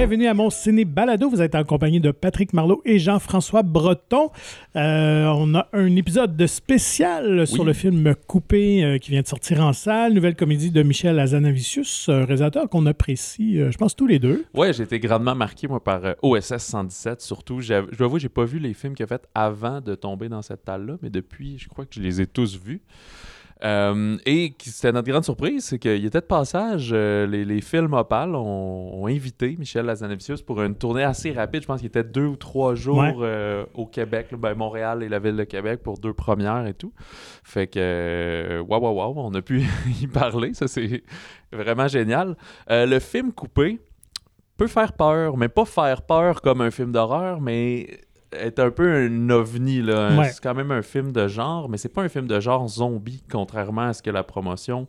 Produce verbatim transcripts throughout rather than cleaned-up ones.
Bienvenue à mon ciné-balado. Vous êtes en compagnie de Patrick Marleau et Jean-François Breton. Euh, on a un épisode spécial oui. sur le film Coupé euh, qui vient de sortir en salle. Nouvelle comédie de Michel Hazanavicius, un réalisateur qu'on apprécie, euh, je pense, tous les deux. Oui, j'ai été grandement marqué, moi, par euh, O S S cent dix-sept, surtout. J'ai, je dois avouer, j'ai pas vu les films qu'il a fait avant de tomber dans cette talle-là, mais depuis, je crois que je les ai tous vus. Euh, et qui, c'était notre grande surprise, c'est qu'il était de passage, euh, les, les films Opale ont, ont invité Michel Hazanavicius pour une tournée assez rapide, je pense qu'il était deux ou trois jours ouais. euh, au Québec, là, ben Montréal et la ville de Québec pour deux premières et tout. Fait que, waouh, waouh, waouh, on a pu y parler, ça c'est vraiment génial. Euh, le film Coupé peut faire peur, mais pas faire peur comme un film d'horreur, mais... est un peu un ovni, là. Ouais. C'est quand même un film de genre, mais c'est pas un film de genre zombie, contrairement à ce que la promotion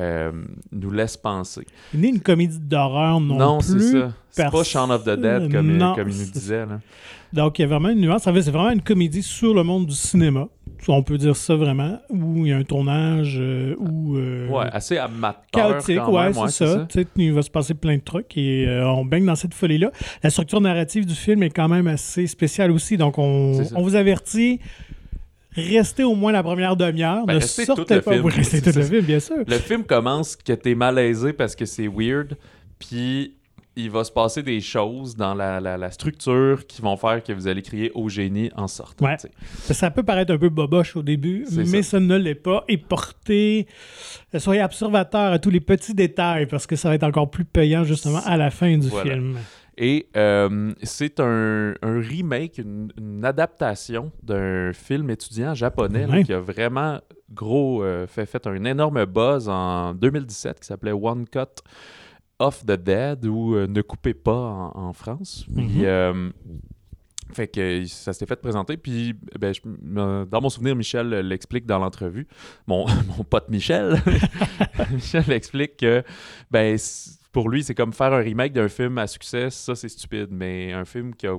euh, nous laisse penser. Il n'est une comédie d'horreur non, non plus. Non, c'est ça. C'est pas Shaun of the Dead, comme, non, comme il nous disait. Là. Donc, il y a vraiment une nuance. C'est vraiment une comédie sur le monde du cinéma. On peut dire ça vraiment. Où il y a un tournage euh, où... Euh, ouais, assez amateur chaotique, quand ouais, même. Ouais, c'est, c'est ça. ça. Il va se passer plein de trucs et euh, on baigne dans cette folie-là. La structure narrative du film est quand même assez spéciale aussi. Donc, on, on vous avertit... Restez au moins la première demi-heure. Ben, ne sortez pas. Film, oui, restez tout le film, bien sûr. Le film commence que t'es malaisé parce que c'est weird, puis il va se passer des choses dans la, la, la structure qui vont faire que vous allez crier au génie en sortant. Ouais. Ça peut paraître un peu boboche au début, c'est mais ça. ça ne l'est pas. Et portez... Soyez observateur à tous les petits détails, parce que ça va être encore plus payant justement à la fin du voilà. film. Et euh, c'est un, un remake, une, une adaptation d'un film étudiant japonais oui. là, qui a vraiment gros euh, fait, fait un énorme buzz en deux mille dix-sept qui s'appelait One Cut of the Dead ou euh, Ne coupez pas en, en France. Mm-hmm. Puis, euh, fait que ça s'était fait présenter. Puis, ben, je, dans mon souvenir, Michel l'explique dans l'entrevue. Mon, mon pote Michel, Michel explique que... Ben, pour lui, c'est comme faire un remake d'un film à succès, ça c'est stupide, mais un film qui, a,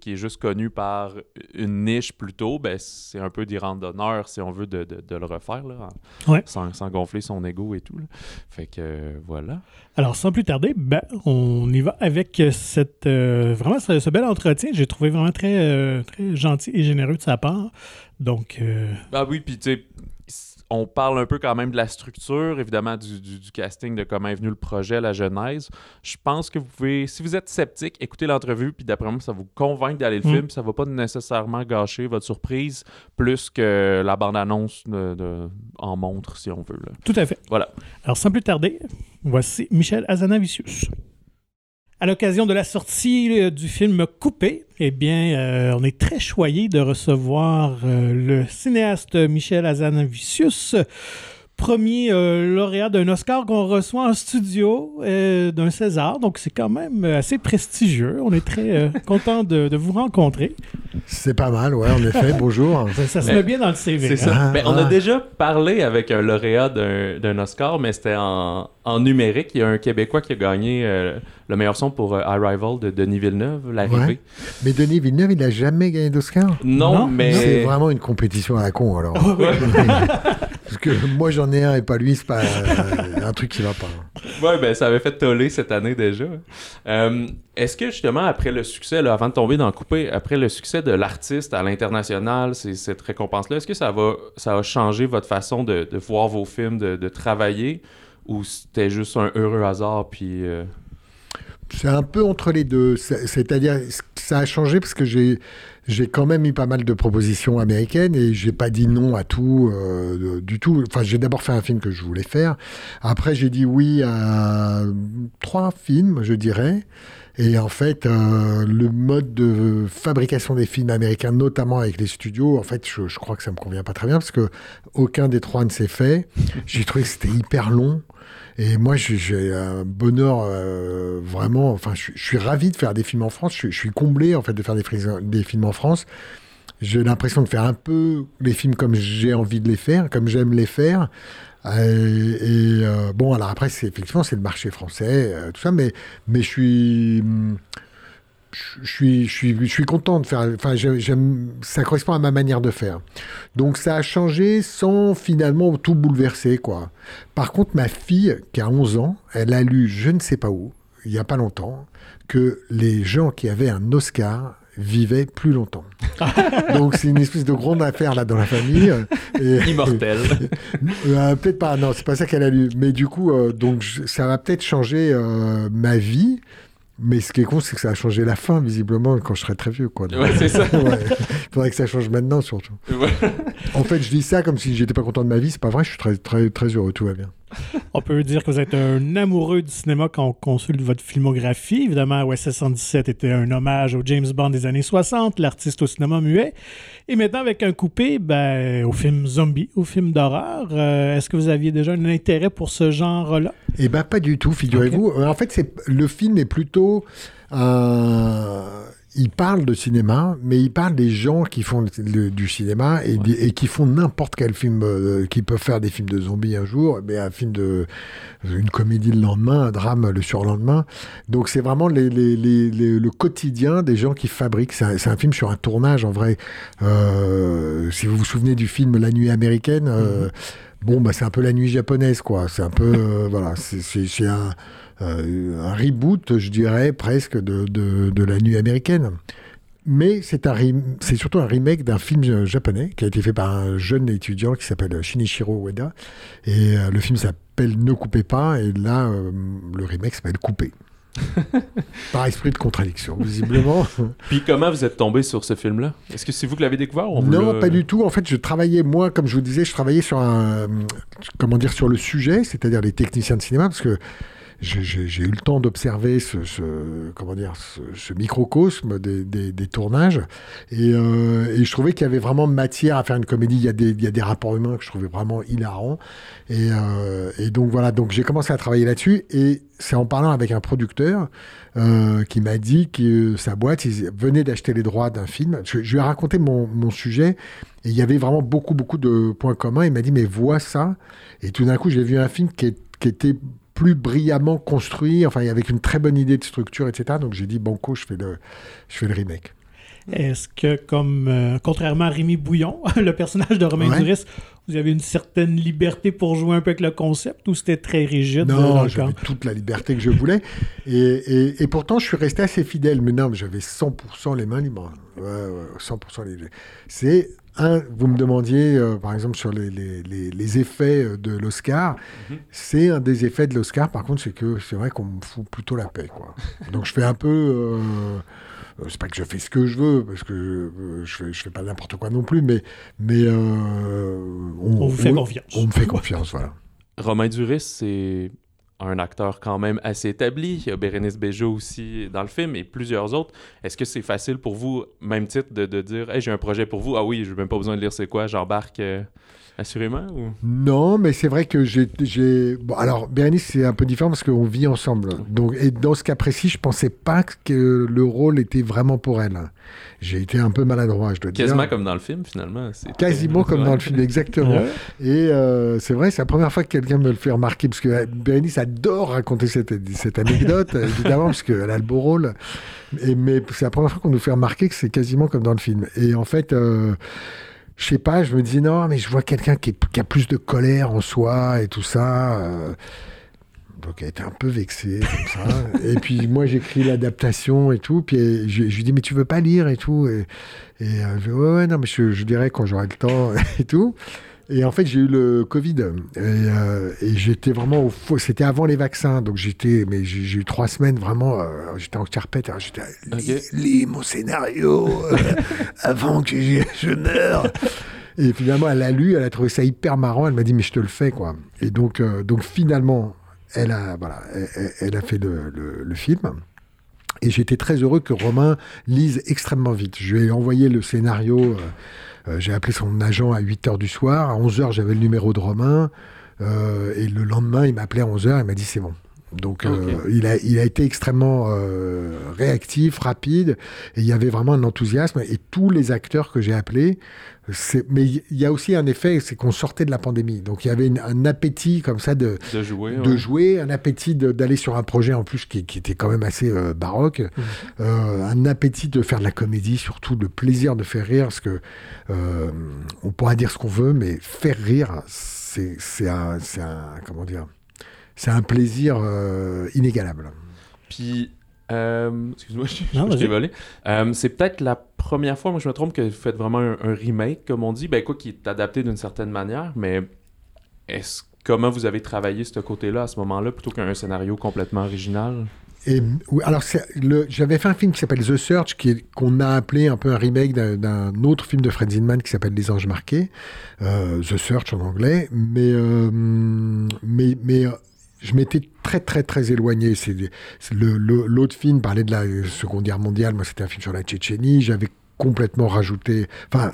qui est juste connu par une niche plutôt, ben, c'est un peu d'y rendre d'honneur si on veut de, de, de le refaire, là, ouais. sans, sans gonfler son ego et tout. Là. Fait que euh, voilà. Alors sans plus tarder, ben, on y va avec cette, euh, vraiment ce, ce bel entretien. J'ai trouvé vraiment très, euh, très gentil et généreux de sa part. Donc, euh... Ah oui, puis tu sais... On parle un peu quand même de la structure, évidemment, du, du, du casting, de comment est venu le projet, la genèse. Je pense que vous pouvez, si vous êtes sceptique, écoutez l'entrevue, puis d'après moi, ça vous convainc d'aller le mmh. film, ça ne va pas nécessairement gâcher votre surprise, plus que la bande-annonce de, de, en montre, si on veut. Là. Tout à fait. Voilà. Alors, sans plus tarder, voici Michel Hazanavicius. À l'occasion de la sortie du film Coupé, eh bien, euh, on est très choyé de recevoir euh, le cinéaste Michel Hazanavicius, premier euh, lauréat d'un Oscar qu'on reçoit en studio, euh, d'un César. Donc, c'est quand même assez prestigieux. On est très euh, content de, de vous rencontrer. C'est pas mal, ouais, en effet. Bonjour. Ça, ça se mais, met bien dans le C V. C'est ça. Ah, mais ah. On a déjà parlé avec un lauréat d'un, d'un Oscar, mais c'était en, en numérique. Il y a un Québécois qui a gagné euh, le meilleur son pour euh, Arrival de Denis Villeneuve, l'arrivée. Ouais. Mais Denis Villeneuve, il n'a jamais gagné d'Oscar? Non, non, mais... C'est vraiment une compétition à la con, alors. Oh, ouais. Parce que moi, j'en ai un et pas lui, c'est pas euh, un truc qui va pas. Ouais, ben ça avait fait toller cette année déjà. Euh, est-ce que justement, après le succès, là, avant de tomber dans le coupé, après le succès de l'artiste à l'international, c'est, cette récompense-là, est-ce que ça va, ça a changé votre façon de, de voir vos films, de, de travailler, ou c'était juste un heureux hasard, puis... Euh... C'est un peu entre les deux. C'est, c'est-à-dire, ça a changé parce que j'ai... J'ai quand même eu pas mal de propositions américaines et j'ai pas dit non à tout euh, du tout. Enfin, j'ai d'abord fait un film que je voulais faire. Après, j'ai dit oui à trois films, je dirais. Et en fait, euh, le mode de fabrication des films américains, notamment avec les studios, en fait, je, je crois que ça me convient pas très bien parce que aucun des trois ne s'est fait. J'ai trouvé que c'était hyper long. Et moi, j'ai un bonheur euh, vraiment... Enfin, je, je suis ravi de faire des films en France. Je, je suis comblé, en fait, de faire des, fris- des films en France. J'ai l'impression de faire un peu les films comme j'ai envie de les faire, comme j'aime les faire. Euh, et euh, bon, alors après, c'est, effectivement, c'est le marché français, euh, tout ça. Mais, mais je suis... Hum, Je suis, je suis, je suis content de faire... Enfin, j'aime, ça correspond à ma manière de faire. Donc, ça a changé sans, finalement, tout bouleverser, quoi. Par contre, ma fille, qui a onze ans, elle a lu je ne sais pas où, il n'y a pas longtemps que les gens qui avaient un Oscar vivaient plus longtemps. Donc c'est une espèce de grande affaire là dans la famille. Et, Immortel. Et, euh, peut-être pas, non, c'est pas ça qu'elle a lu. Mais du coup, euh, donc, je, ça va peut-être changer euh, ma vie. Mais ce qui est con, c'est que ça a changé la fin, visiblement, quand je serai très vieux, quoi. Donc, ouais, c'est ça. Ouais. Faudrait que ça change maintenant, surtout. Ouais. En fait, je dis ça comme si j'étais pas content de ma vie. C'est pas vrai, je suis très, très, très heureux, tout va bien. On peut dire que vous êtes un amoureux du cinéma quand on consulte votre filmographie. Évidemment, O S S cent dix-sept était un hommage au James Bond des années soixante, l'artiste au cinéma muet. Et maintenant, avec un coupé, ben, au film zombie, au film d'horreur. Euh, est-ce que vous aviez déjà un intérêt pour ce genre-là? Eh bien, pas du tout, figurez-vous. Okay. En fait, c'est, le film est plutôt... Euh... Il parle de cinéma, mais il parle des gens qui font le, le, du cinéma et, ouais. et qui font n'importe quel film, euh, qui peuvent faire des films de zombies un jour, mais un film de, une comédie le lendemain, un drame le surlendemain. Donc c'est vraiment les, les, les, les, le quotidien des gens qui fabriquent. C'est un, c'est un film sur un tournage en vrai. Euh, si vous vous souvenez du film La Nuit américaine, euh, mm-hmm. bon bah c'est un peu la nuit japonaise quoi. C'est un peu euh, voilà, c'est, c'est, c'est un Euh, un reboot, je dirais, presque de, de, de La Nuit américaine. Mais c'est, un, c'est surtout un remake d'un film japonais qui a été fait par un jeune étudiant qui s'appelle Shinichiro Ueda. Et euh, le film s'appelle Ne coupez pas. Et là, euh, le remake s'appelle Coupé. Par esprit de contradiction, visiblement. Puis comment vous êtes tombé sur ce film-là? Est-ce que c'est vous qui l'avez découvert? Ou on non, le... pas du tout. En fait, je travaillais, moi, comme je vous disais, je travaillais sur, un, comment dire, sur le sujet, c'est-à-dire les techniciens de cinéma, parce que J'ai, j'ai eu le temps d'observer ce, ce, comment dire, ce, ce microcosme des, des, des tournages et, euh, et je trouvais qu'il y avait vraiment matière à faire une comédie. Il y a des, il y a des rapports humains que je trouvais vraiment hilarants et, euh, et donc voilà, donc j'ai commencé à travailler là-dessus et c'est en parlant avec un producteur euh, qui m'a dit que sa boîte venait d'acheter les droits d'un film. Je, je lui ai raconté mon, mon sujet. Et il y avait vraiment beaucoup, beaucoup de points communs. Il m'a dit, mais vois ça. Et tout d'un coup, j'ai vu un film qui, est, qui était... plus brillamment construit, enfin avec une très bonne idée de structure, et cetera. Donc j'ai dit banco, je fais le, je fais le remake. Est-ce que, comme euh, contrairement à Rémi Bouillon, le personnage de Romain ouais. Duris, vous avez une certaine liberté pour jouer un peu avec le concept ou c'était très rigide? Non, j'avais toute la liberté que je voulais. et, et, et pourtant, je suis resté assez fidèle. Mais non, mais j'avais cent pour cent les mains libres. Ouais, ouais, cent pour cent les... C'est... Un, vous me demandiez, euh, par exemple, sur les, les, les, les effets de l'Oscar. Mm-hmm. C'est un des effets de l'Oscar, par contre, c'est que c'est vrai qu'on me fout plutôt la paix, quoi. Donc, je fais un peu... Euh, c'est pas que je fais ce que je veux, parce que euh, je, fais, je fais pas n'importe quoi non plus, mais... mais euh, on, on vous fait on, confiance. On me fait confiance, voilà. Romain Duris, c'est un acteur quand même assez établi. Il y a Bérénice Bejo aussi dans le film et plusieurs autres. Est-ce que c'est facile pour vous, même titre, de, de dire hey, « j'ai un projet pour vous, ah oui, j'ai même pas besoin de lire c'est quoi, j'embarque euh, assurément ou... » Non, mais c'est vrai que j'ai... j'ai... Bon, alors, Bérénice, c'est un peu différent parce qu'on vit ensemble. Donc, et dans ce cas précis, je pensais pas que le rôle était vraiment pour elle. J'ai été un peu maladroit, je dois Quasiment dire. Quasiment comme dans le film, finalement. C'est Quasiment très... comme dans le film, exactement. Et euh, c'est vrai, c'est la première fois que quelqu'un me le fait remarquer parce que Bérénice a J'adore raconter cette, cette anecdote, évidemment, parce qu'elle a le beau rôle. Et, mais c'est la première fois qu'on nous fait remarquer que c'est quasiment comme dans le film. Et en fait, euh, je sais pas, je me dis non, mais je vois quelqu'un qui, est, qui a plus de colère en soi et tout ça. Euh, donc elle était un peu vexée, comme ça. Et puis moi, j'écris l'adaptation et tout. Puis je, je lui dis, mais tu veux pas lire et tout. Et, et elle dit, ouais, ouais, non, mais je, je dirais quand j'aurai le temps et tout. Et en fait, j'ai eu le Covid. Et, euh, et j'étais vraiment au faux. C'était avant les vaccins. Donc, j'étais. Mais j'ai, j'ai eu trois semaines vraiment. Euh, j'étais en carpette. Hein, j'étais. Okay. Lis, lis mon scénario euh, avant que je, je meure. Et finalement, elle a lu. Elle a trouvé ça hyper marrant. Elle m'a dit, mais je te le fais, quoi. Et donc, euh, donc finalement, elle a, voilà, elle, elle a fait le, le, le film. Et j'étais très heureux que Romain lise extrêmement vite. Je lui ai envoyé le scénario. Euh, Euh, j'ai appelé son agent à huit heures du soir. À onze heures, j'avais le numéro de Romain. Euh, et le lendemain, il m'a appelé à onze heures. Il m'a dit, c'est bon. Donc, okay. euh, il, a, il a été extrêmement euh, réactif, rapide. Et il y avait vraiment un enthousiasme. Et tous les acteurs que j'ai appelés... C'est... Mais il y a aussi un effet, c'est qu'on sortait de la pandémie. Donc, il y avait une, un appétit comme ça de, de, jouer, de ouais. jouer, un appétit de, d'aller sur un projet en plus qui, qui était quand même assez euh, baroque, mmh. euh, un appétit de faire de la comédie, surtout le plaisir de faire rire, parce que euh, on pourra dire ce qu'on veut, mais faire rire, c'est, c'est, un, c'est un... Comment dire ? C'est un plaisir euh, inégalable. Puis, euh, excuse-moi, je, non, je t'ai volé. Euh, c'est peut-être la première fois, moi je me trompe, que vous faites vraiment un, un remake, comme on dit, ben quoi, qui est adapté d'une certaine manière, mais est-ce comment vous avez travaillé ce côté-là à ce moment-là, plutôt qu'un scénario complètement original? Et, alors, le, j'avais fait un film qui s'appelle The Search, qui est, qu'on a appelé un peu un remake d'un, d'un autre film de Fred Zinman qui s'appelle Les Anges marqués, euh, The Search en anglais, mais, euh, mais, mais je m'étais très, très, très éloigné. C'est, c'est le, le, l'autre film parlait de la Seconde Guerre mondiale, moi c'était un film sur la Tchétchénie, j'avais complètement rajouté, enfin,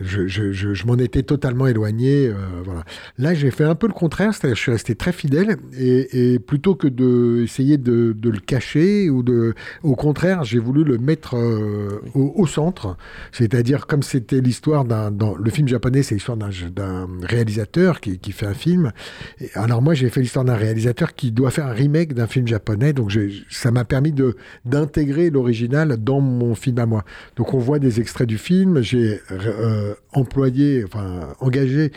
je, je, je, je m'en étais totalement éloigné, euh, voilà. Là, j'ai fait un peu le contraire, c'est-à-dire que je suis resté très fidèle, et, et plutôt que d'essayer de, de, de le cacher, ou de, au contraire, j'ai voulu le mettre euh, au, au centre, c'est-à-dire comme c'était l'histoire d'un... Dans, le film japonais, c'est l'histoire d'un, d'un réalisateur qui, qui fait un film, et alors moi, j'ai fait l'histoire d'un réalisateur qui doit faire un remake d'un film japonais, donc j'ai, ça m'a permis de, d'intégrer l'original dans mon film à moi. Donc on voit des extraits du film, j'ai euh, employé, enfin engagé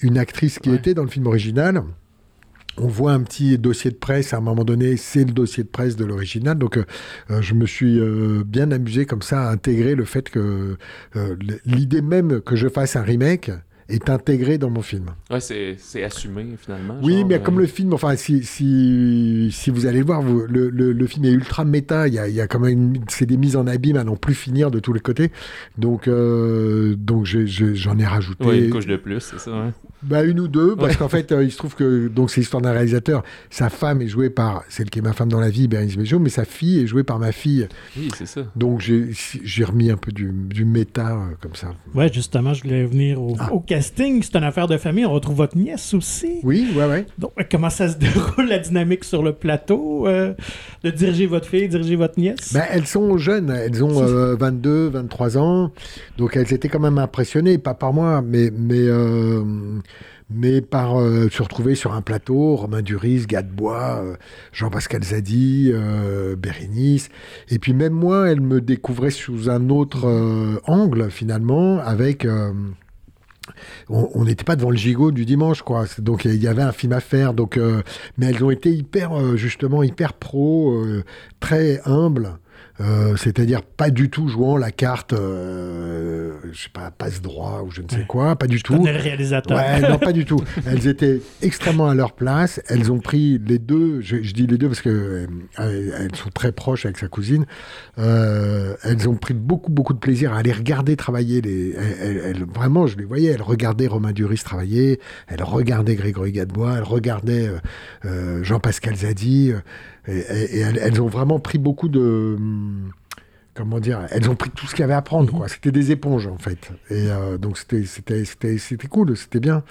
une actrice qui ouais. était dans le film original. On voit un petit dossier de presse, à un moment donné, c'est le dossier de presse de l'original. Donc, euh, je me suis euh, bien amusé comme ça à intégrer le fait que euh, l'idée même que je fasse un remake est intégré dans mon film. Ouais, c'est, c'est assumé, finalement. Oui, genre, mais comme euh... le film, enfin, si, si, si vous allez le voir, vous, le, le, le film est ultra méta, il y a, il y a quand même, une, c'est des mises en abîme à n'en plus finir de tous les côtés, donc, euh, donc j'ai, j'ai, j'en ai rajouté... Oui, une couche de plus, c'est ça, ouais. Bah, une ou deux, parce ouais. qu'en fait, euh, il se trouve que, donc, c'est l'histoire d'un réalisateur, sa femme est jouée par, celle qui est ma femme dans la vie, Bérénice Bejo, mais sa fille est jouée par ma fille. Oui, c'est ça. Donc, j'ai, j'ai remis un peu du, du méta, euh, comme ça. Ouais, justement, je voulais venir au... Ah. au casting, c'est une affaire de famille. On retrouve votre nièce aussi. Oui, ouais, ouais. Donc, comment ça se déroule, la dynamique sur le plateau, euh, de diriger votre fille, diriger votre nièce? Ben, elles sont jeunes. Elles ont euh, vingt-deux, vingt-trois ans. Donc, elles étaient quand même impressionnées, pas par moi, mais... mais euh... mais par euh, se retrouver sur un plateau, Romain Duris, Gadebois, euh, Jean-Pascal Zadi, euh, Bérénice. Et puis même moi, elle me découvrait sous un autre euh, angle, finalement, avec... Euh, on n'était pas devant le gigot du dimanche, quoi. Donc, il y avait un film à faire. Donc, euh, mais elles ont été hyper, euh, justement, hyper pro, euh, très humbles. Euh, c'est-à-dire pas du tout jouant la carte, euh, je sais pas, passe-droit ou je ne sais quoi, pas du tout. C'était le réalisateur. Ouais, non, pas du tout. Elles étaient extrêmement à leur place. Elles ont pris les deux, je, je dis les deux parce que euh, elles sont très proches avec sa cousine. Euh, elles ont pris beaucoup, beaucoup de plaisir à aller regarder travailler. Les, elles, elles, vraiment, je les voyais, elles regardaient Romain Duris travailler, elles regardaient Grégory Gadebois, elles regardaient euh, euh, Jean-Pascal Zadi. Euh, Et, et, et elles, elles ont vraiment pris beaucoup de... Comment dire ? Elles ont pris tout ce qu'il y avait à prendre, quoi. C'était des éponges, en fait. Et euh, donc, c'était, c'était, c'était, c'était cool, c'était bien.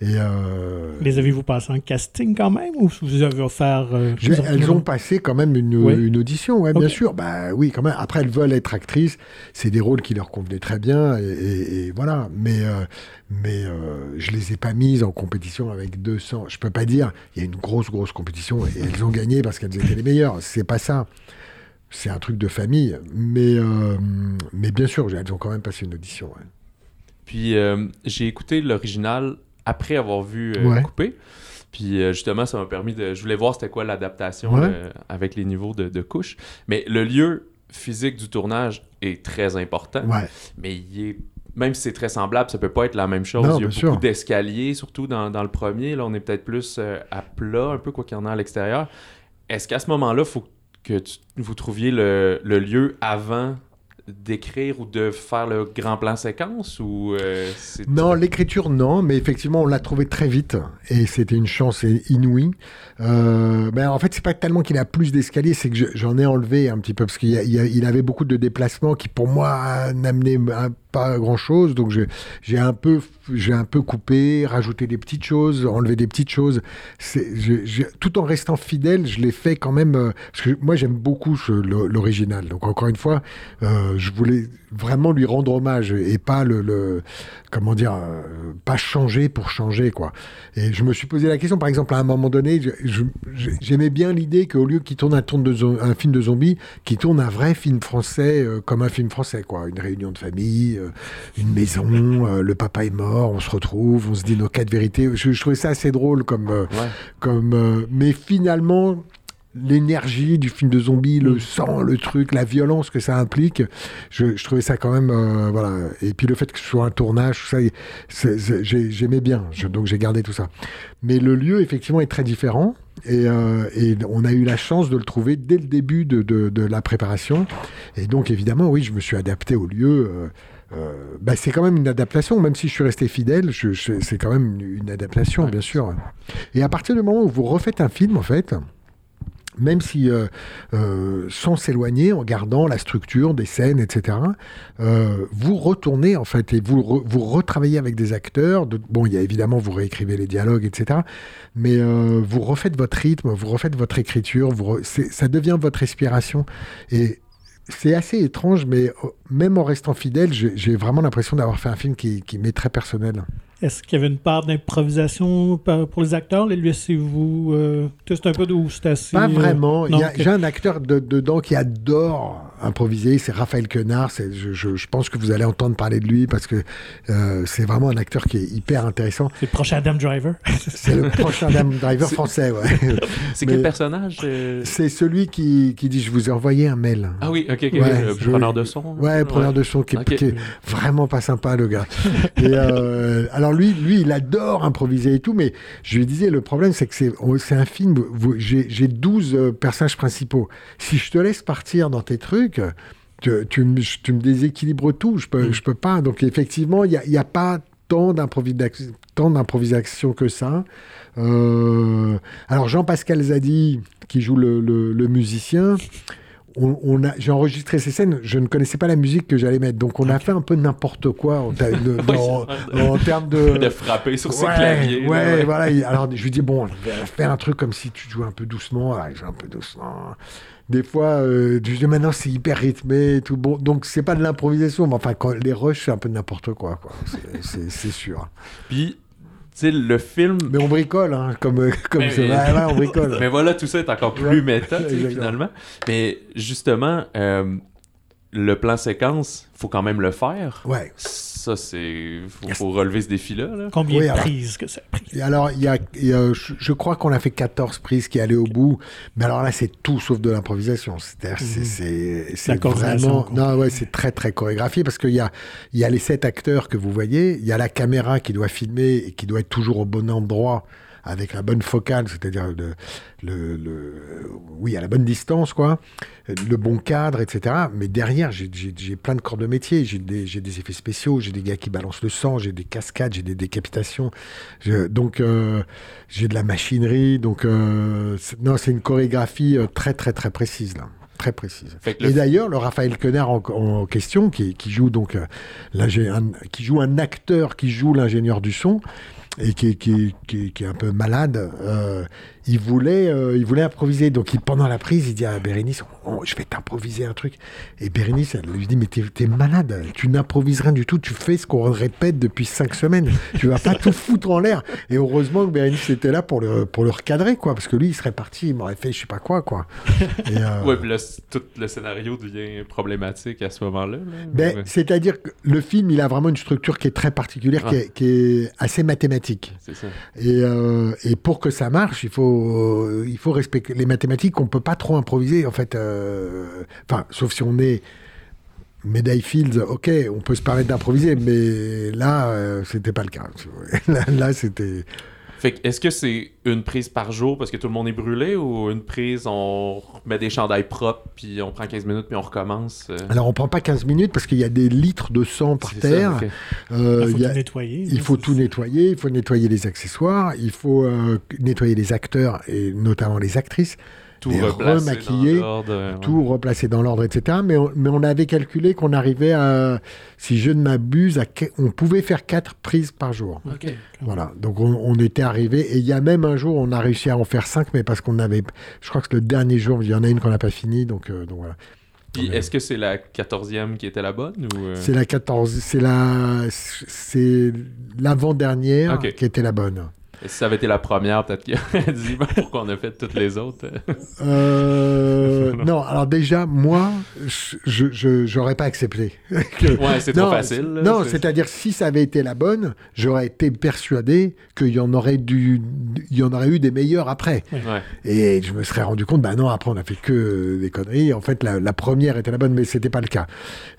Et, euh... Les avez-vous passé en casting, quand même ? Ou vous avez offert... Euh, vous elles avez... ont passé, quand même, une, oui. une audition, ouais, okay. bien sûr. Bah, oui, quand même. Après, elles veulent être actrices. C'est des rôles qui leur convenaient très bien. Et, et, et voilà. Mais... Euh... mais euh, je ne les ai pas mises en compétition avec deux cents. Je ne peux pas dire, il y a une grosse, grosse compétition, et elles ont gagné parce qu'elles étaient les meilleures. Ce n'est pas ça. C'est un truc de famille. Mais, euh, mais bien sûr, elles ont quand même passé une audition. Ouais. Puis, euh, j'ai écouté l'original après avoir vu euh, ouais. Coupé. Puis, euh, justement, ça m'a permis de... Je voulais voir c'était quoi l'adaptation ouais. euh, avec les niveaux de, de couches. Mais le lieu physique du tournage est très important. Ouais. Mais il est... Même si c'est très semblable, ça peut pas être la même chose. Non, il y a beaucoup sûr. d'escaliers, surtout dans, dans le premier. Là, on est peut-être plus euh, à plat, un peu quoi qu'il y en a à l'extérieur. Est-ce qu'à ce moment-là, il faut que tu, vous trouviez le, le lieu avant d'écrire ou de faire le grand plan séquence ou euh, c'est... Non, l'écriture, non, mais effectivement, on l'a trouvé très vite et c'était une chance inouïe. Euh, ben, en fait, c'est pas tellement qu'il a plus d'escaliers, c'est que je, j'en ai enlevé un petit peu parce qu'il y a, il y a, il avait beaucoup de déplacements qui, pour moi, n'amenaient pas grand-chose. Donc, je, j'ai, un peu, j'ai un peu coupé, rajouté des petites choses, enlevé des petites choses. C'est, je, je, tout en restant fidèle, je l'ai fait quand même... Euh, parce que moi, j'aime beaucoup ce, l'original. Donc, encore une fois... Euh, je voulais vraiment lui rendre hommage et pas le, le comment dire, pas changer pour changer, quoi. Et je me suis posé la question, par exemple, à un moment donné, je, je, j'aimais bien l'idée qu'au lieu qu'il tourne un, tourne de, un film de zombies, qu'il tourne un vrai film français euh, comme un film français, quoi. Une réunion de famille, euh, une maison, euh, le papa est mort, on se retrouve, on se dit nos quatre vérités. Je, je trouvais ça assez drôle comme, euh, ouais. comme euh, mais finalement l'énergie du film de zombie, le sang, le truc, la violence que ça implique, je, je trouvais ça quand même euh, voilà. Et puis le fait que ce soit un tournage, ça, c'est, c'est, j'ai, j'aimais bien, je, donc j'ai gardé tout ça. Mais le lieu effectivement est très différent et, euh, et on a eu la chance de le trouver dès le début de, de, de la préparation. Et donc évidemment oui, je me suis adapté au lieu. Euh, Euh, bah c'est quand même une adaptation, même si je suis resté fidèle, je, je, c'est quand même une adaptation, bien sûr. Et à partir du moment où vous refaites un film, en fait, même si euh, euh, sans s'éloigner, en gardant la structure des scènes, et cetera, euh, vous retournez, en fait, et vous, re, vous retravaillez avec des acteurs. De, bon, il y a évidemment, vous réécrivez les dialogues, et cetera, mais euh, vous refaites votre rythme, vous refaites votre écriture, vous re, c'est, ça devient votre respiration. Et c'est assez étrange, mais même en restant fidèle, j'ai, j'ai vraiment l'impression d'avoir fait un film qui, qui m'est très personnel. Est-ce qu'il y avait une part d'improvisation pour les acteurs? Les laissez-vous... Euh, c'est un peu d'où c'est assez... Pas vraiment. Euh, non, Il y a, okay. J'ai un acteur de, dedans qui adore improviser, c'est Raphaël Quenard. C'est, je, je, je pense que vous allez entendre parler de lui parce que euh, c'est vraiment un acteur qui est hyper intéressant. C'est le prochain Adam Driver. C'est le prochain Adam Driver français, ouais. C'est quel personnage? euh... C'est celui qui, qui dit « Je vous ai envoyé un mail ». Ah oui, ok, ok. Ouais, euh, je, preneur de son. Ouais, preneur ouais. de son, qui, okay. qui est vraiment pas sympa, le gars. Et, euh, alors, Lui, lui, il adore improviser et tout, mais je lui disais, le problème, c'est que c'est, c'est un film, vous, j'ai, j'ai douze personnages principaux. Si je te laisse partir dans tes trucs, tu, tu, tu me déséquilibres tout, je peux, je peux pas. Donc, effectivement, il n'y a, a pas tant, d'improvis- tant d'improvisation que ça. Euh, alors, Jean-Pascal Zadi, qui joue le, le, le musicien... On, on a, j'ai enregistré ces scènes, je ne connaissais pas la musique que j'allais mettre, donc on okay. a fait un peu n'importe quoi en, ta, de, dans, en termes de... de frapper sur ouais, ses claviers. Ouais, ouais. Voilà. Alors je lui dis, bon, je vais faire un truc comme si tu jouais un peu doucement, ah, je joue un peu doucement... Des fois, euh, je dis maintenant c'est hyper rythmé, et tout bon. Donc c'est pas de l'improvisation, mais enfin quand les rushs, c'est un peu de n'importe quoi, quoi. C'est, c'est, c'est sûr. Puis... T'sais, le film... Mais on bricole, hein, comme, comme ça. Mais... on bricole. Mais voilà, tout ça est encore plus ouais. méta, finalement. Mais justement, euh, le plan séquence, il faut quand même le faire. Ouais. Ça, c'est... Faut, yes. faut relever ce défi-là. Là. Combien oui, de prises que ça a pris? Alors, y a, y a, je, je crois qu'on a fait quatorze prises qui allaient au bout. Mais alors là, c'est tout sauf de l'improvisation. C'est-à-dire, mmh. c'est, c'est, c'est vraiment... Non, ouais, c'est très, très chorégraphié parce qu'il y a, y a les sept acteurs que vous voyez. Il y a la caméra qui doit filmer et qui doit être toujours au bon endroit avec la bonne focale, c'est-à-dire le, le, le, oui, à la bonne distance, quoi, le bon cadre, et cetera. Mais derrière, j'ai, j'ai, j'ai plein de corps de métier. J'ai des, j'ai des effets spéciaux, j'ai des gars qui balancent le sang, j'ai des cascades, j'ai des décapitations. Je, donc, euh, j'ai de la machinerie. Donc, euh, c'est, non, c'est une chorégraphie très, très, très précise, là. Très précise. Et le... d'ailleurs, le Raphaël Quenard en, en question, qui, qui joue donc un, qui joue un acteur qui joue l'ingénieur du son, et qui, qui, qui, qui est un peu malade, euh, il, voulait, euh, il voulait improviser. Donc, il, pendant la prise, il dit à Bérénice, oh, je vais t'improviser un truc. Et Bérénice, elle lui dit, mais t'es, t'es malade, tu n'improvises rien du tout, tu fais ce qu'on répète depuis cinq semaines, tu vas pas tout foutre en l'air. Et heureusement que Bérénice était là pour le, pour le recadrer, quoi, parce que lui, il serait parti, il m'aurait fait je sais pas quoi, quoi. Et, euh... ouais, puis le, tout le scénario devient problématique à ce moment-là. Là, ben, ouais. C'est-à-dire que le film, il a vraiment une structure qui est très particulière, ah. qui, est, qui est assez mathématique. C'est ça. Et, euh, et pour que ça marche, il faut, euh, il faut respecter les mathématiques. On ne peut pas trop improviser, en fait. Euh, enfin, sauf si on est médaille Fields, ok, on peut se permettre d'improviser, mais là, euh, c'était pas le cas. là, là, c'était... Fait que, est-ce que c'est une prise par jour parce que tout le monde est brûlé ou une prise, on met des chandails propres puis on prend quinze minutes puis on recommence? Euh... Alors, on prend pas quinze minutes parce qu'il y a des litres de sang par c'est terre. Ça, okay. euh, il faut, y a... tout, nettoyer, il faut tout nettoyer. Il faut nettoyer les accessoires. Il faut euh, nettoyer les acteurs et notamment les actrices. Tout remaquiller, ouais. tout replacer dans l'ordre, et cetera. Mais on, mais on avait calculé qu'on arrivait à, si je ne m'abuse, à, on pouvait faire quatre prises par jour. Okay. Voilà. Donc on, on était arrivé. Et il y a même un jour, on a réussi à en faire cinq, mais parce qu'on avait, je crois que c'est le dernier jour, il y en a une qu'on n'a pas fini, donc, euh, donc voilà. Puis est-ce que c'est la quatorzième qui était la bonne ou euh... C'est la quatorzième, c'est la, c'est l'avant-dernière okay. qui était la bonne. Et si ça avait été la première, peut-être qu'il aurait dit ben, pourquoi on a fait toutes les autres. euh, non. non, alors déjà, moi, je, je, j'aurais pas accepté. que... Ouais, c'est non, trop facile. Là, non, c'est... c'est-à-dire, si ça avait été la bonne, j'aurais été persuadé qu'il y en aurait, dû, il y en aurait eu des meilleurs après. Ouais. Et je me serais rendu compte, ben non, après, on a fait que des conneries. En fait, la, la première était la bonne, mais c'était pas le cas.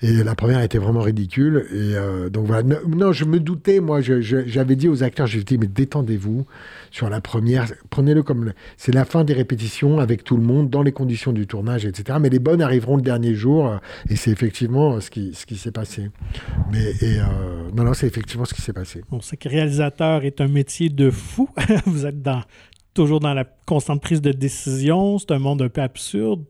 Et la première était vraiment ridicule. Et euh, donc voilà. Non, je me doutais, moi, je, je, j'avais dit aux acteurs, j'ai dit, mais détendez-vous. Sur la première, prenez-le comme le, c'est la fin des répétitions avec tout le monde dans les conditions du tournage, et cetera. Mais les bonnes arriveront le dernier jour, et c'est effectivement ce qui, ce qui s'est passé. Mais et, euh, non, non, c'est effectivement ce qui s'est passé. On sait que réalisateur est un métier de fou. Vous êtes dans, toujours dans la constante prise de décision. C'est un monde un peu absurde.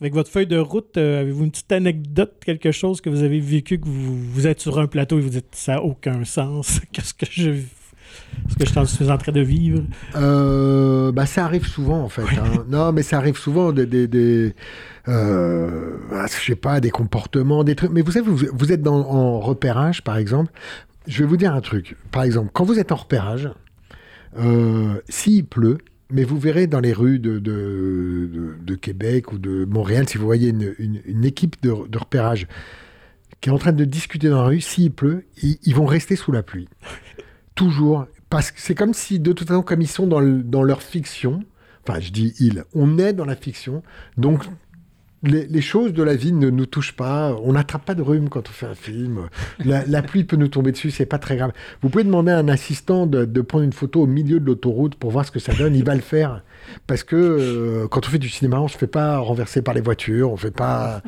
Avec votre feuille de route, euh, avez-vous une petite anecdote, quelque chose que vous avez vécu, que vous, vous êtes sur un plateau et vous dites ça n'a aucun sens. Qu'est-ce que je Est-ce que je suis en train de vivre? Euh, bah ça arrive souvent, en fait. Oui. Hein. Non, mais ça arrive souvent, des... des, des euh, bah, je sais pas, des comportements, des trucs... Mais vous savez, vous, vous êtes dans, en repérage, par exemple. Je vais vous dire un truc. Par exemple, quand vous êtes en repérage, euh, s'il pleut, mais vous verrez dans les rues de, de, de, de Québec ou de Montréal, si vous voyez une, une, une équipe de, de repérage qui est en train de discuter dans la rue, s'il pleut, ils, ils vont rester sous la pluie. Toujours, parce que c'est comme si, de toute façon, comme ils sont dans, le, dans leur fiction, enfin, je dis ils, on est dans la fiction, donc les, les choses de la vie ne nous touchent pas, on n'attrape pas de rhume quand on fait un film, la, la pluie peut nous tomber dessus, c'est pas très grave. Vous pouvez demander à un assistant de, de prendre une photo au milieu de l'autoroute pour voir ce que ça donne, il va le faire, parce que euh, quand on fait du cinéma, on se fait pas renverser par les voitures, on fait pas...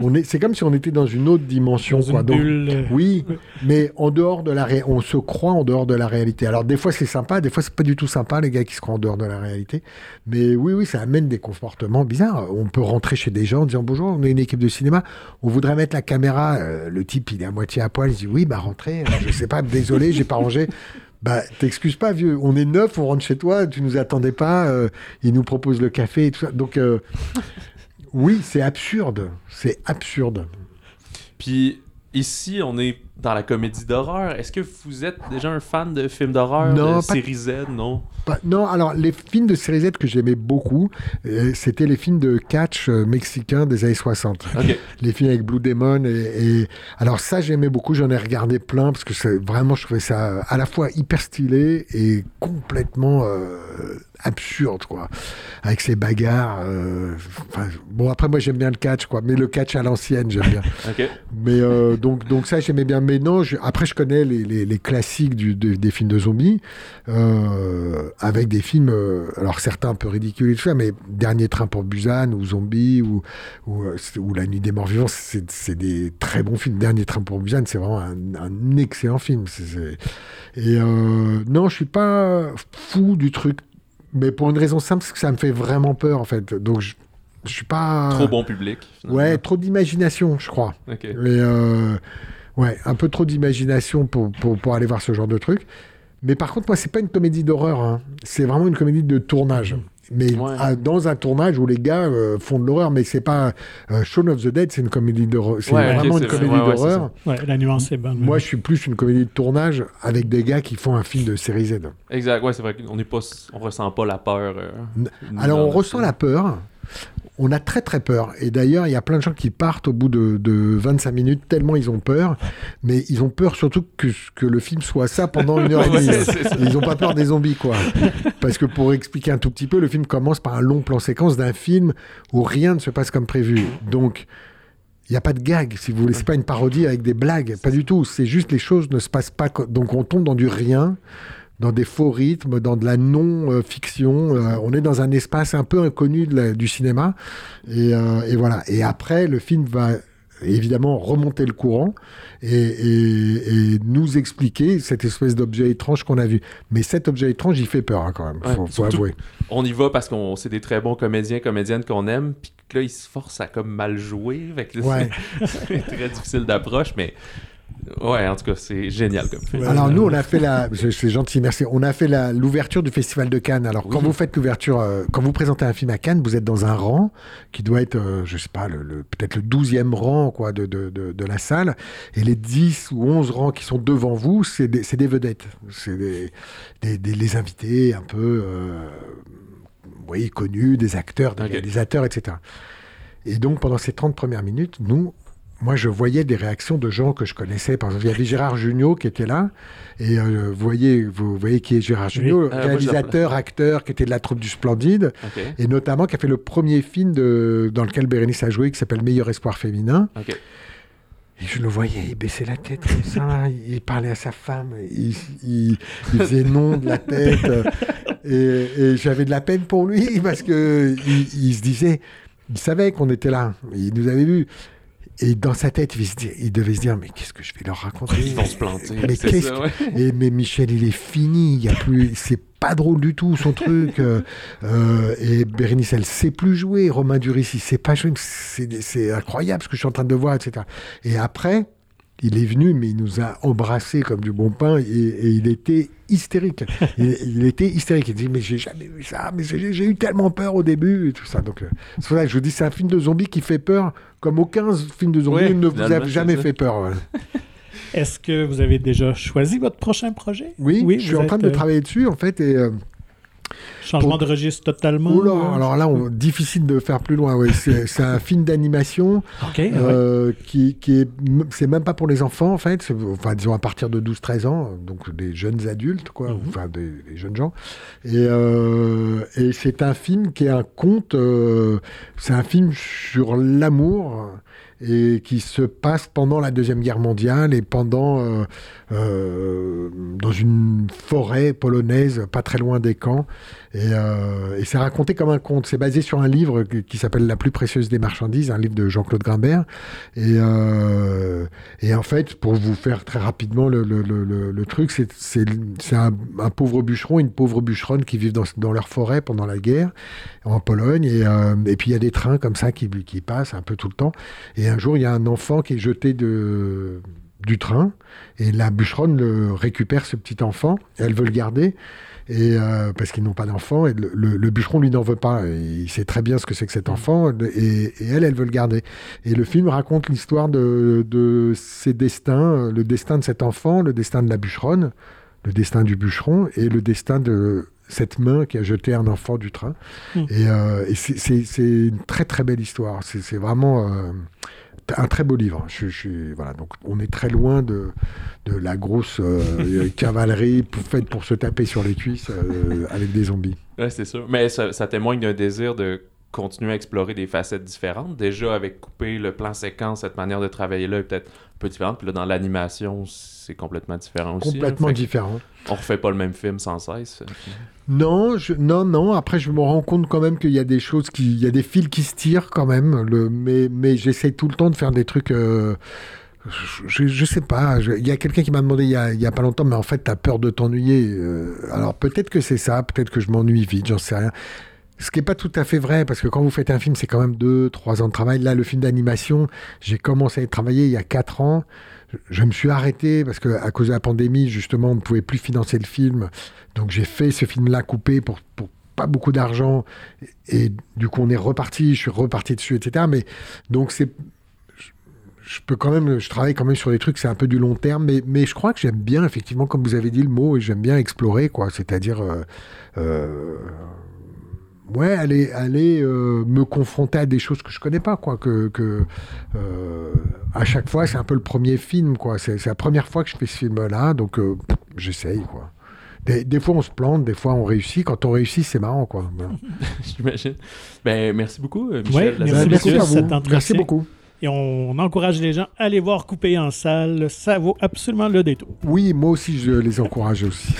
On est, c'est comme si on était dans une autre dimension. Dans quoi. Une donc, bulle. Oui, mais en dehors de la ré... on se croit en dehors de la réalité. Alors des fois c'est sympa, des fois c'est pas du tout sympa, les gars qui se croient en dehors de la réalité, mais oui, oui, ça amène des comportements bizarres. On peut rentrer chez des gens en disant bonjour, on est une équipe de cinéma, on voudrait mettre la caméra, euh, le type il est à moitié à poil, il dit oui, bah rentrez, je sais pas, désolé, j'ai pas rangé. Bah, t'excuses pas, vieux. On est neuf, on rentre chez toi, tu nous attendais pas, euh, ils nous proposent le café et tout ça. Donc, euh, oui, c'est absurde. C'est absurde. Puis, ici, on est dans la comédie d'horreur. Est-ce que vous êtes déjà un fan de films d'horreur, non, de série Z, non? Pas, non, alors, les films de série Z que j'aimais beaucoup, euh, c'était les films de catch euh, mexicains des années soixante. Okay. Les films avec Blue Demon. Et, et... Alors ça, j'aimais beaucoup. J'en ai regardé plein parce que c'est, vraiment, je trouvais ça à la fois hyper stylé et complètement euh, absurde, quoi. Avec ces bagarres. Euh... Enfin, bon, après, moi, j'aime bien le catch, quoi. Mais le catch à l'ancienne, j'aime bien. Okay. Mais euh, donc, donc ça, j'aimais bien. Mais non, je, après, je connais les, les, les classiques du, de, des films de zombies, euh, avec des films, euh, alors certains un peu ridicules et tout ça, mais Dernier Train pour Busan, ou Zombies, ou, ou, ou La Nuit des Morts-Vivants, c'est, c'est des très bons films. Dernier Train pour Busan, c'est vraiment un, un excellent film. C'est, c'est... Et euh, non, je suis pas fou du truc, mais pour une raison simple, c'est que ça me fait vraiment peur, en fait. Donc, je... je suis pas... Trop bon public, finalement. Ouais, trop d'imagination, je crois. Okay. Mais... Euh... Ouais, un peu trop d'imagination pour, pour, pour aller voir ce genre de truc. Mais par contre, moi, c'est pas une comédie d'horreur. Hein. C'est vraiment une comédie de tournage. Mais ouais. à, dans un tournage où les gars euh, font de l'horreur, mais c'est pas... Euh, Shaun of the Dead, c'est une comédie d'horreur. C'est ouais, vraiment okay, c'est une comédie vrai. d'horreur. Ouais, ouais, ouais, la nuance est bonne. Moi, même. Je suis plus une comédie de tournage avec des gars qui font un film de série Z. Exact, ouais, c'est vrai qu'on est pas, on ressent pas la peur. Euh, Alors, on ressent la peur... On a très très peur. Et d'ailleurs, il y a plein de gens qui partent au bout de, de vingt-cinq minutes tellement ils ont peur. Mais ils ont peur surtout que, que le film soit ça pendant une heure et demie. Ils n'ont pas peur des zombies, quoi. Parce que pour expliquer un tout petit peu, le film commence par un long plan séquence d'un film où rien ne se passe comme prévu. Donc, il n'y a pas de gag, si vous voulez. C'est pas une parodie avec des blagues. Pas du tout. C'est juste les choses ne se passent pas. Donc, on tombe dans du rien. Dans des faux rythmes, dans de la non-fiction. Euh, on est dans un espace un peu inconnu de la, du cinéma. Et, euh, et voilà. Et après, le film va évidemment remonter le courant et, et, et nous expliquer cette espèce d'objet étrange qu'on a vu. Mais cet objet étrange, il fait peur, hein, quand même. Faut, ouais, faut avouer. On y va parce qu'on c'est des très bons comédiens, comédiennes qu'on aime. Puis là, ils se forcent à comme mal jouer. Fait que ouais. C'est très difficile d'approche, mais... Ouais, en tout cas, c'est génial comme film. Alors nous, on a fait la... C'est gentil, merci. On a fait la... l'ouverture du Festival de Cannes. Alors, oui. Quand vous faites l'ouverture, euh, quand vous présentez un film à Cannes, vous êtes dans un rang qui doit être, euh, je sais pas, le, le, peut-être le douzième rang quoi, de, de, de, de la salle. Et les dix ou onze rangs qui sont devant vous, c'est des, c'est des vedettes. C'est des, des, des, les invités un peu... Euh, oui, connus, des acteurs, des okay. réalisateurs, et cetera. Et donc, pendant ces trente premières minutes, nous... Moi, je voyais des réactions de gens que je connaissais. Par exemple, il y avait Gérard Jugnot qui était là. Et euh, vous, voyez, vous voyez qui est Gérard Jugnot, oui. euh, réalisateur, acteur, qui était de la troupe du Splendide. Okay. Et notamment, qui a fait le premier film de, dans lequel Bérénice a joué, qui s'appelle Meilleur espoir féminin. Okay. Et je le voyais, il baissait la tête comme ça. Il parlait à sa femme. Il, il, il faisait non de la tête. Et, et j'avais de la peine pour lui parce qu'il il se disait... Il savait qu'on était là. Il nous avait vus. Et dans sa tête, il, se dit, il devait se dire, mais qu'est-ce que je vais leur raconter ? Ils vont se planter. Mais, c'est ça, ouais. que... Et, mais Michel, il est fini. Il y a plus... C'est pas drôle du tout, son truc. Euh, et Bérénice, elle sait plus jouer. Romain Duris, il sait pas jouer. C'est, c'est incroyable ce que je suis en train de voir, et cetera. Et après, il est venu, mais il nous a embrassés comme du bon pain. Et, et il était hystérique. Il, il était hystérique. Il dit, mais j'ai jamais vu ça. Mais j'ai, j'ai eu tellement peur au début. Et tout ça. Donc, euh, c'est pour ça que je vous dis, c'est un film de zombies qui fait peur. Comme aucun film de zombies oui, ne vous a jamais fait peur. Voilà. Est-ce que vous avez déjà choisi votre prochain projet ? Oui, oui je suis en train de euh... travailler dessus, en fait. Et, euh, Changement pour... de registre totalement. Oula, hein, alors là, on... difficile de faire plus loin. Ouais. C'est, c'est un film d'animation. Okay, euh, ouais. qui, qui est... C'est même pas pour les enfants, en fait. C'est, enfin, disons, à partir de douze treize ans. Donc, des jeunes adultes, quoi. Mm-hmm. Enfin, des, des jeunes gens. Et, euh, et c'est un film qui est un conte. Euh, c'est un film sur l'amour et qui se passe pendant la Deuxième Guerre mondiale et pendant... Euh, euh, dans une forêt polonaise, pas très loin des camps. Et, euh, et c'est raconté comme un conte. C'est basé sur un livre qui s'appelle « La plus précieuse des marchandises », un livre de Jean-Claude Grimbert. Et, euh, et en fait, pour vous faire très rapidement le, le, le, le truc, c'est, c'est, c'est un, un pauvre bûcheron et une pauvre bûcheronne qui vivent dans, dans leur forêt pendant la guerre, en Pologne. Et, euh, et puis, il y a des trains comme ça qui, qui passent un peu tout le temps. Et un jour, il y a un enfant qui est jeté de... du train, et la bûcheronne le récupère, ce petit enfant, et elle veut le garder, et, euh, parce qu'ils n'ont pas d'enfant, et le, le, le bûcheron, lui, n'en veut pas, et il sait très bien ce que c'est que cet enfant, et, et elle, elle veut le garder. Et le film raconte l'histoire de, de ses destins, le destin de cet enfant, le destin de la bûcheronne, le destin du bûcheron, et le destin de cette main qui a jeté un enfant du train. Mmh. Et, euh, et c'est, c'est, c'est une très, très belle histoire. C'est, c'est vraiment... Euh, un très beau livre. Je, je, voilà, donc on est très loin de, de la grosse euh, cavalerie pour, faite pour se taper sur les cuisses euh, avec des zombies. Oui, c'est sûr. Mais ça, ça témoigne d'un désir de continuer à explorer des facettes différentes. Déjà, avec Coupé, le plan séquence, cette manière de travailler-là est peut-être un peu différente. Puis là, dans l'animation, c'est complètement différent aussi. Complètement hein, différent. On refait pas le même film sans cesse. Non, je, non, non. Après, je me rends compte quand même qu'il y a des choses, qui, il y a des fils qui se tirent quand même. Le, mais, mais j'essaie tout le temps de faire des trucs... Euh, Je, je sais pas, il y a quelqu'un qui m'a demandé il y a, il y a pas longtemps, mais en fait t'as peur de t'ennuyer, euh, alors peut-être que c'est ça, peut-être que je m'ennuie vite, j'en sais rien. Ce qui n'est pas tout à fait vrai, parce que quand vous faites un film, c'est quand même deux trois ans de travail. Là, le film d'animation, j'ai commencé à travailler il y a quatre ans. Je me suis arrêté parce qu'à cause de la pandémie, justement, on ne pouvait plus financer le film. Donc j'ai fait ce film-là coupé pour, pour pas beaucoup d'argent. Et, et du coup, on est reparti, je suis reparti dessus, et cetera. Mais donc c'est... Je peux quand même, je travaille quand même sur des trucs, c'est un peu du long terme, mais, mais je crois que j'aime bien, effectivement, comme vous avez dit le mot, et j'aime bien explorer, quoi. C'est-à-dire, euh, euh, ouais, aller, aller euh, me confronter à des choses que je connais pas, quoi. Que, que euh, à chaque fois, c'est un peu le premier film, quoi. C'est, c'est la première fois que je fais ce film-là, donc euh, j'essaye, quoi. Des, des fois, on se plante, des fois, on réussit. Quand on réussit, c'est marrant, quoi. J'imagine. Ben, merci beaucoup, Michel. Ouais, merci, merci à vous. Merci beaucoup. Et on encourage les gens à aller voir Coupé en salle. Ça vaut absolument le détour. Oui, moi aussi, je les encourage aussi.